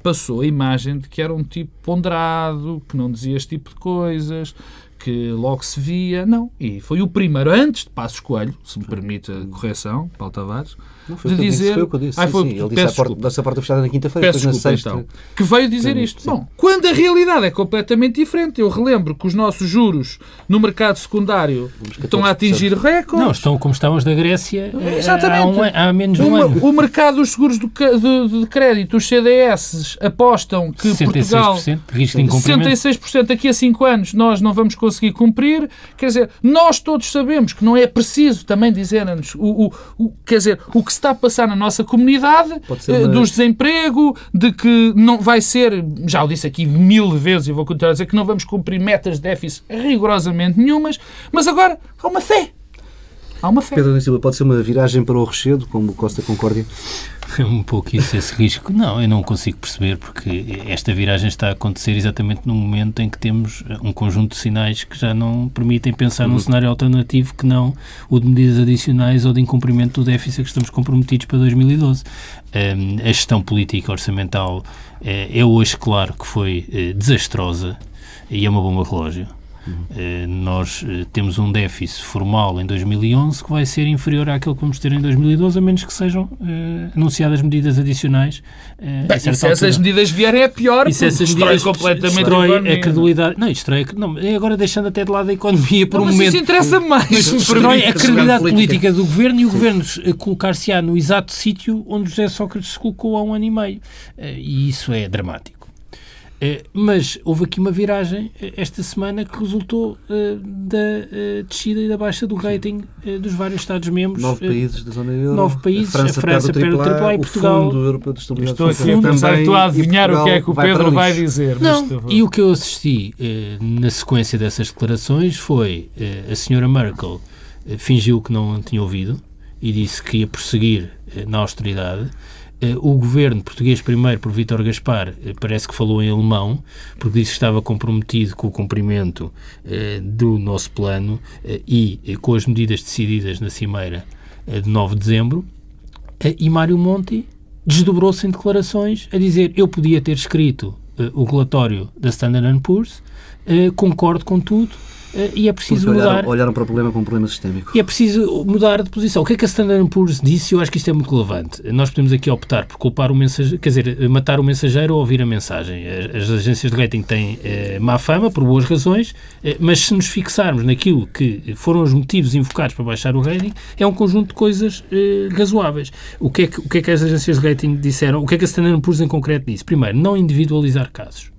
passou a imagem de que era um tipo ponderado, que não dizia este tipo de coisas, que logo se via. Não. E foi o primeiro, antes de Passos Coelho, se me permite a correção, Paulo Tavares, não, foi de que dizer... Foi o que eu disse. Ai, foi, sim, sim. Ele disse a porta, a porta fechada na quinta-feira, depois na sexta. Então, que veio dizer sim, isto. Sim. Bom, quando a realidade é completamente diferente, eu relembro que os nossos juros no mercado secundário estão a atingir recordes. Não, estão como estávamos na Grécia há, um, há menos de um Uma, ano. O mercado dos seguros de, de, de crédito, os C D S, apostam que sessenta e seis por cento, Portugal... Risco de incumprimento. sessenta e seis por cento daqui a cinco anos nós não vamos conseguir conseguir cumprir, quer dizer, nós todos sabemos que não é preciso também dizer-nos o, o, o, quer dizer, o que se está a passar na nossa comunidade, eh, dos desemprego, de que não vai ser, já o disse aqui mil vezes e vou continuar a dizer que não vamos cumprir metas de déficit rigorosamente nenhumas, mas agora há uma fé. Há uma fé. Pedro D. Silva, pode ser uma viragem para o Rochedo, como o Costa Concórdia? É um pouco isso, esse risco. Não, eu não consigo perceber, porque esta viragem está a acontecer exatamente no momento em que temos um conjunto de sinais que já não permitem pensar uhum. num cenário alternativo que não o de medidas adicionais ou de incumprimento do déficit a que estamos comprometidos para dois mil e doze. Um, a gestão política orçamental é, é hoje claro que foi é, desastrosa e é uma bomba relógio. Uhum. Uh, nós uh, temos um déficit formal em dois mil e onze que vai ser inferior àquele que vamos ter em dois mil e doze, a menos que sejam uh, anunciadas medidas adicionais. Uh, Bem, e se essas medidas vierem é pior, e se essas destrói medidas completamente destrói a, a credibilidade. Não, destrói a, não, agora deixando até de lado a economia por não, um mas momento. Isso interessa mais. Mas destrói a credibilidade política do governo e o Sim. governo colocar-se-á no exato sítio onde José Sócrates se colocou há um ano e meio. Uh, e isso é dramático. É, mas houve aqui uma viragem esta semana que resultou uh, da uh, descida e da baixa do rating uh, dos vários Estados-membros. Nove uh, países da zona euro. Nove países. A França perde o triplo A e Portugal. O Fundo Europeu de Estabilidade Financeira também. Estou a adivinhar o que é que o Pedro vai dizer. Não. Mas, e o que eu assisti uh, na sequência dessas declarações foi uh, a senhora Merkel uh, fingiu que não tinha ouvido e disse que ia prosseguir uh, na austeridade. o governo português, primeiro por Vítor Gaspar, parece que falou em alemão, porque disse que estava comprometido com o cumprimento do nosso plano e com as medidas decididas na Cimeira de nove de dezembro, e Mário Monti desdobrou-se em declarações a dizer: eu podia ter escrito o relatório da Standard and Poor's, concordo com tudo, e é preciso olharam, mudar... Olharam para o problema como um problema sistémico. E é preciso mudar de posição. O que é que a Standard and Poor's disse? Eu acho que isto é muito relevante. Nós podemos aqui optar por culpar o mensageiro, quer dizer, matar o mensageiro ou ouvir a mensagem. As, as agências de rating têm eh, má fama, por boas razões, eh, mas se nos fixarmos naquilo que foram os motivos invocados para baixar o rating, é um conjunto de coisas eh, razoáveis. O que, é que, o que é que as agências de rating disseram? O que é que a Standard and Poor's em concreto disse? Primeiro, não individualizar casos.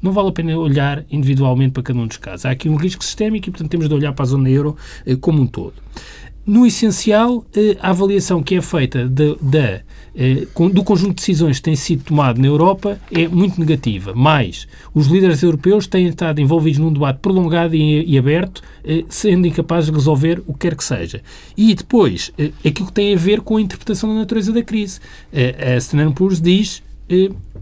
Não vale a pena olhar individualmente para cada um dos casos. Há aqui um risco sistémico e, portanto, temos de olhar para a zona euro eh, como um todo. No essencial, eh, a avaliação que é feita de, de, eh, com, do conjunto de decisões que tem sido tomado na Europa é muito negativa. Mas os líderes europeus têm estado envolvidos num debate prolongado e, e aberto, eh, sendo incapazes de resolver o que quer que seja. E depois, eh, aquilo que tem a ver com a interpretação da natureza da crise. Eh, a Standard and Poor's diz...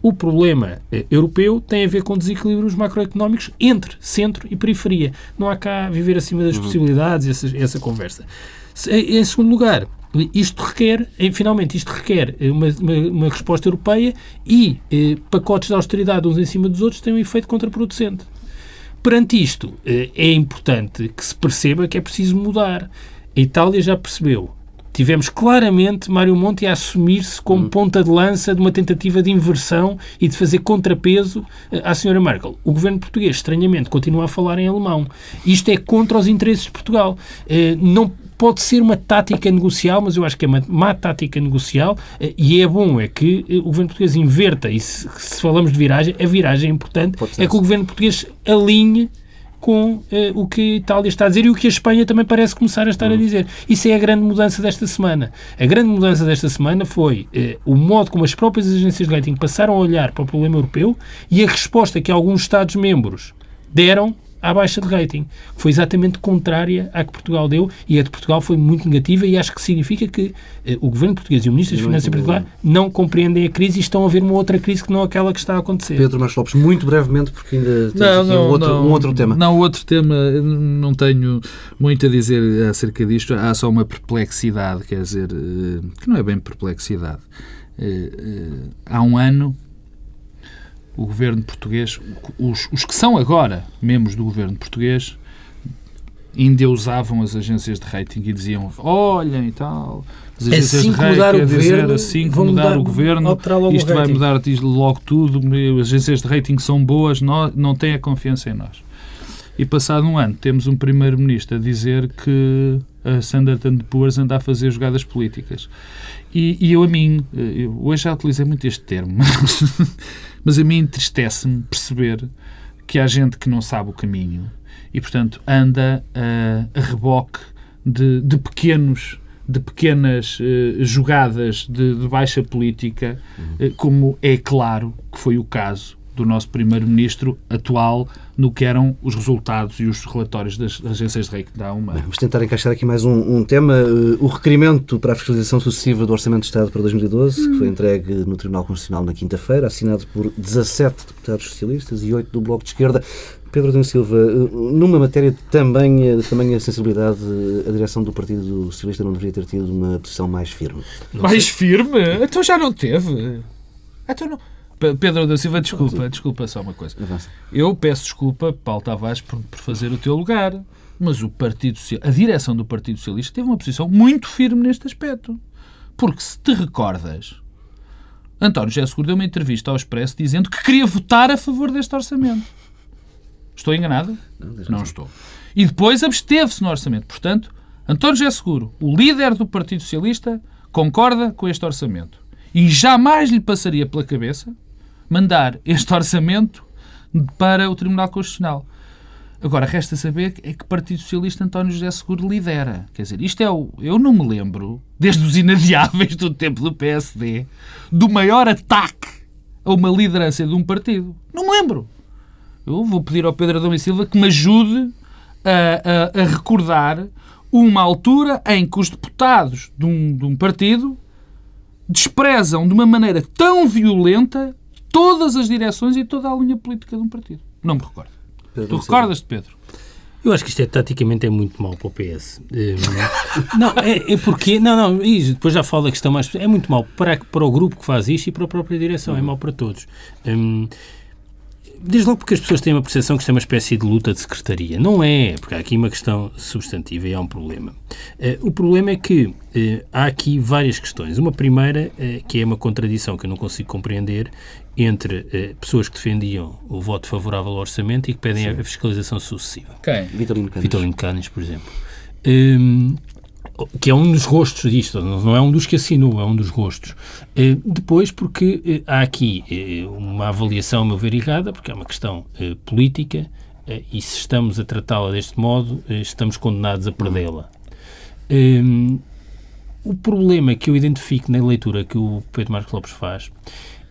o problema europeu tem a ver com desequilíbrios macroeconómicos entre centro e periferia. Não há cá viver acima das possibilidades essa, essa conversa. Em segundo lugar, isto requer, finalmente, isto requer uma, uma, uma resposta europeia e eh, pacotes de austeridade uns em cima dos outros têm um efeito contraproducente. Perante isto, eh, é importante que se perceba que é preciso mudar. A Itália já percebeu. Tivemos claramente Mário Monti a assumir-se como ponta de lança de uma tentativa de inversão e de fazer contrapeso à senhora Merkel. O governo português, estranhamente, continua a falar em alemão. Isto é contra os interesses de Portugal. Não pode ser uma tática negocial, mas eu acho que é uma má tática negocial, e é bom é que o governo português inverta, e se, se falamos de viragem, a viragem importante é que o governo português alinhe com uh, o que a Itália está a dizer e o que a Espanha também parece começar a estar a dizer. Isso é a grande mudança desta semana. A grande mudança desta semana foi uh, o modo como as próprias agências de rating passaram a olhar para o problema europeu e a resposta que alguns Estados-membros deram à baixa de rating, que foi exatamente contrária à que Portugal deu, e a de Portugal foi muito negativa, e acho que significa que eh, o governo português e o ministro das Finanças em particular não compreendem a crise e estão a ver uma outra crise que não aquela que está a acontecer. Pedro Marques Lopes, muito brevemente, porque ainda temos não, aqui não, um, outro, não, um outro tema. Não, outro tema, não tenho muito a dizer acerca disto, há só uma perplexidade, quer dizer, que não é bem perplexidade. Há um ano o governo português, os, os que são agora membros do governo português, endeusavam as agências de rating e diziam: olhem e tal, as agências assim de rating mudar o governo, assim que mudar, mudar o governo, isto vai mudar logo tudo, as agências de rating são boas, não, não têm a confiança em nós. E passado um ano temos um primeiro-ministro a dizer que a Standard and Poor's anda a fazer jogadas políticas. E, e eu a mim, eu hoje já utilizei muito este termo, mas, mas a mim entristece-me perceber que há gente que não sabe o caminho e, portanto, anda a, a reboque de, de pequenos de pequenas uh, jogadas de, de baixa política, uhum. uh, como é claro que foi o caso do nosso primeiro-ministro atual, no que eram os resultados e os relatórios das agências de rating da uma. Vamos tentar encaixar aqui mais um, um tema. O requerimento para a fiscalização sucessiva do Orçamento de Estado para dois mil e doze, hum. que foi entregue no Tribunal Constitucional na quinta-feira, assinado por dezassete deputados socialistas e oito do Bloco de Esquerda. Pedro D. Silva, numa matéria de tamanha, de tamanha sensibilidade, a direção do Partido Socialista não deveria ter tido uma posição mais firme? Não mais sei. Firme? Então já não teve. Então não... Pedro D. Silva, desculpa, desculpa só uma coisa. Eu peço desculpa, Paulo Tavares, por, por fazer o teu lugar, mas o Partido Socialista, a direção do Partido Socialista teve uma posição muito firme neste aspecto. Porque, se te recordas, António José Seguro deu uma entrevista ao Expresso dizendo que queria votar a favor deste orçamento. Estou enganado? Não, não estou. E depois absteve-se no orçamento. Portanto, António José Seguro, o líder do Partido Socialista, concorda com este orçamento. E jamais lhe passaria pela cabeça mandar este orçamento para o Tribunal Constitucional. Agora, resta saber é que Partido Socialista António José Seguro lidera. Quer dizer, isto é o... Eu não me lembro, desde os inadiáveis do tempo do P S D, do maior ataque a uma liderança de um partido. Não me lembro. Eu vou pedir ao Pedro Adão e Silva que me ajude a, a, a recordar uma altura em que os deputados de um, de um partido desprezam de uma maneira tão violenta todas as direções e toda a linha política de um partido. Não me recordo. Pedro, tu recordas-te, Pedro? Eu acho que isto é, taticamente é muito mau para o P S. Não, é, é porque... Não, não, isso, depois já falo da questão mais... É muito mau para, para o grupo que faz isto e para a própria direção. É mau para todos. Hum, desde logo porque as pessoas têm uma percepção que isto é uma espécie de luta de secretaria. Não é, porque há aqui uma questão substantiva e há um problema. Uh, o problema é que uh, há aqui várias questões. Uma primeira, uh, que é uma contradição que eu não consigo compreender, entre eh, pessoas que defendiam o voto favorável ao orçamento e que pedem a, a fiscalização sucessiva. Quem? Vitorino Canes, por exemplo. Um, que é um dos rostos disto, não é um dos que assinou, é um dos rostos. Uh, depois, porque uh, há aqui uh, uma avaliação, a meu ver, errada, porque é uma questão uh, política uh, e se estamos a tratá-la deste modo, uh, estamos condenados a perdê-la. Um, o problema que eu identifico na leitura que o Pedro Marques Lopes faz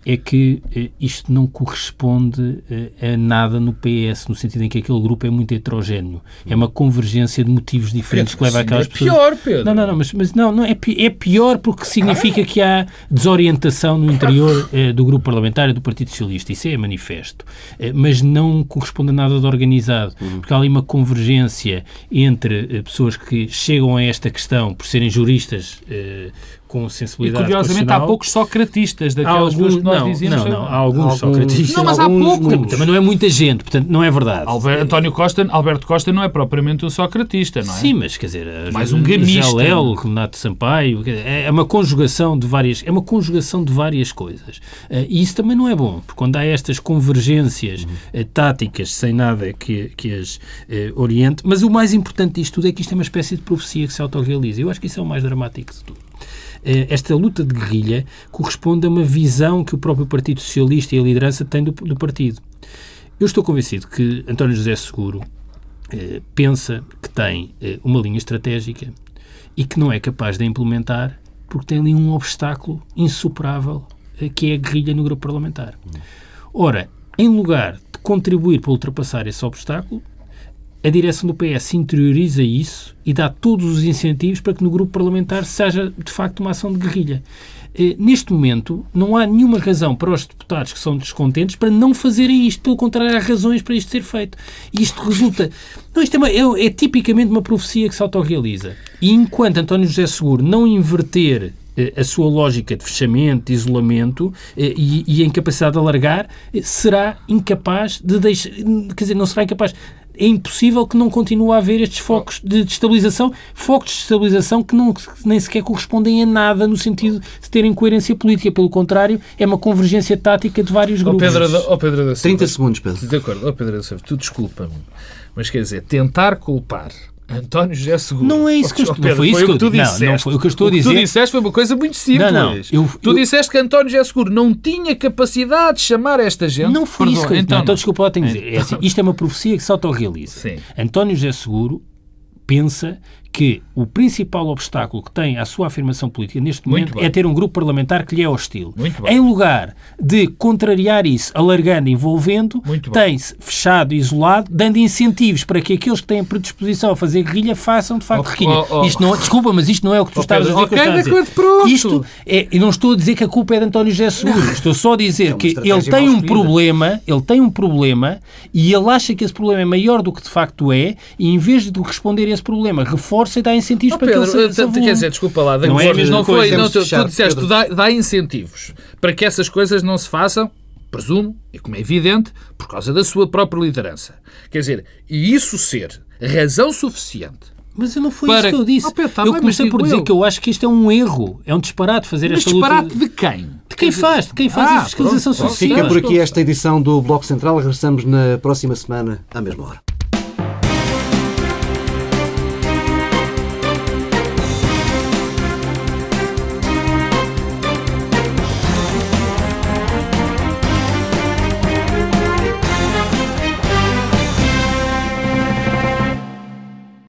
é que eh, isto não corresponde eh, a nada no P S, no sentido em que aquele grupo é muito heterogéneo. É uma convergência de motivos diferentes, Pedro, que leva àquelas pessoas... É pior, Pedro! Não, não, não, mas, mas não, não é, pi... é pior porque significa ah. que há desorientação no interior eh, do grupo parlamentar e do Partido Socialista. Isso é manifesto. Eh, mas não corresponde a nada de organizado. Uhum. Porque há ali uma convergência entre eh, pessoas que chegam a esta questão por serem juristas... Eh, com sensibilidade. E curiosamente há poucos socratistas daquelas alguns, que nós não, dizíamos. Não, não, há alguns, alguns socratistas. Não, mas há poucos. Também não é muita gente, portanto, não é verdade. Albert, António Costa, Alberto Costa não é propriamente um socratista, não é? Sim, mas quer dizer, mais um gamista. Jalel, Renato Sampaio, é uma conjugação de várias, é uma conjugação de várias coisas. E isso também não é bom, porque quando há estas convergências hum. táticas sem nada que, que as eh, oriente, mas o mais importante disto tudo é que isto é uma espécie de profecia que se autorrealiza. Eu acho que isso é o mais dramático de tudo. Esta luta de guerrilha corresponde a uma visão que o próprio Partido Socialista e a liderança têm do, do partido. Eu estou convencido que António José Seguro eh, pensa que tem eh, uma linha estratégica e que não é capaz de implementar porque tem ali um obstáculo insuperável eh, que é a guerrilha no grupo parlamentar. Ora, em lugar de contribuir para ultrapassar esse obstáculo, a direção do P S interioriza isso e dá todos os incentivos para que no grupo parlamentar seja, de facto, uma ação de guerrilha. Neste momento, não há nenhuma razão para os deputados que são descontentes para não fazerem isto. Pelo contrário, há razões para isto ser feito. E isto resulta... Não, isto é, uma, é, é tipicamente uma profecia que se autorrealiza. E enquanto António José Seguro não inverter a sua lógica de fechamento, de isolamento e, e a incapacidade de alargar, será incapaz de deixar... Quer dizer, não será incapaz... É impossível que não continue a haver estes focos de destabilização, focos de destabilização que, não, que nem sequer correspondem a nada no sentido de terem coerência política. Pelo contrário, é uma convergência tática de vários grupos. Oh, Pedro, oh, Pedro da Silva, trinta segundos, Pedro. De acordo. Oh, Pedro da Silva, tu desculpa-me, mas quer dizer, tentar culpar António José Seguro. Não é isso que eu estou a dizer. Foi isso que tu disseste. Não, não foi o que eu estou a dizer. O que tu disseste foi uma coisa muito simples. Não, não, eu, tu eu... disseste que António José Seguro não tinha capacidade de chamar esta gente. Não foi Perdão, isso que eu disse. Então, então, desculpa, eu tenho que dizer. Então... É assim, isto é uma profecia que se autorrealiza. Sim. António José Seguro pensa que o principal obstáculo que tem à sua afirmação política neste momento é ter um grupo parlamentar que lhe é hostil. Em lugar de contrariar isso, alargando, envolvendo, tem-se fechado, isolado, dando incentivos para que aqueles que têm predisposição a fazer guerrilha façam, de facto, oh, guerrilha. Oh, oh. Isto não, desculpa, mas isto não é o que tu oh, estavas Pedro, a dizer. Okay, que eu estava a dizer. Isto é, eu não estou a dizer que a culpa é de António José Seguro. Estou só a dizer é que ele tem um problema, ele tem um problema e ele acha que esse problema é maior do que de facto é e em vez de responder a esse problema, reforma força e dá incentivos oh, para Pedro, que ele se quer dizer, desculpa lá, não é não foi, não, tu, fechar, tu disseste, tu dá, dá incentivos para que essas coisas não se façam, presumo, e como é evidente, por causa da sua própria liderança. Quer dizer, e isso ser razão suficiente... Mas eu não foi para... isso que eu disse. Oh, Pedro, tá eu bem, comecei por dizer eu. que eu acho que isto é um erro, é um disparate fazer mas esta disparate luta... disparate de quem? De quem faz, de quem faz ah, a fiscalização social. Fica por aqui esta edição do Bloco Central, regressamos na próxima semana à mesma hora.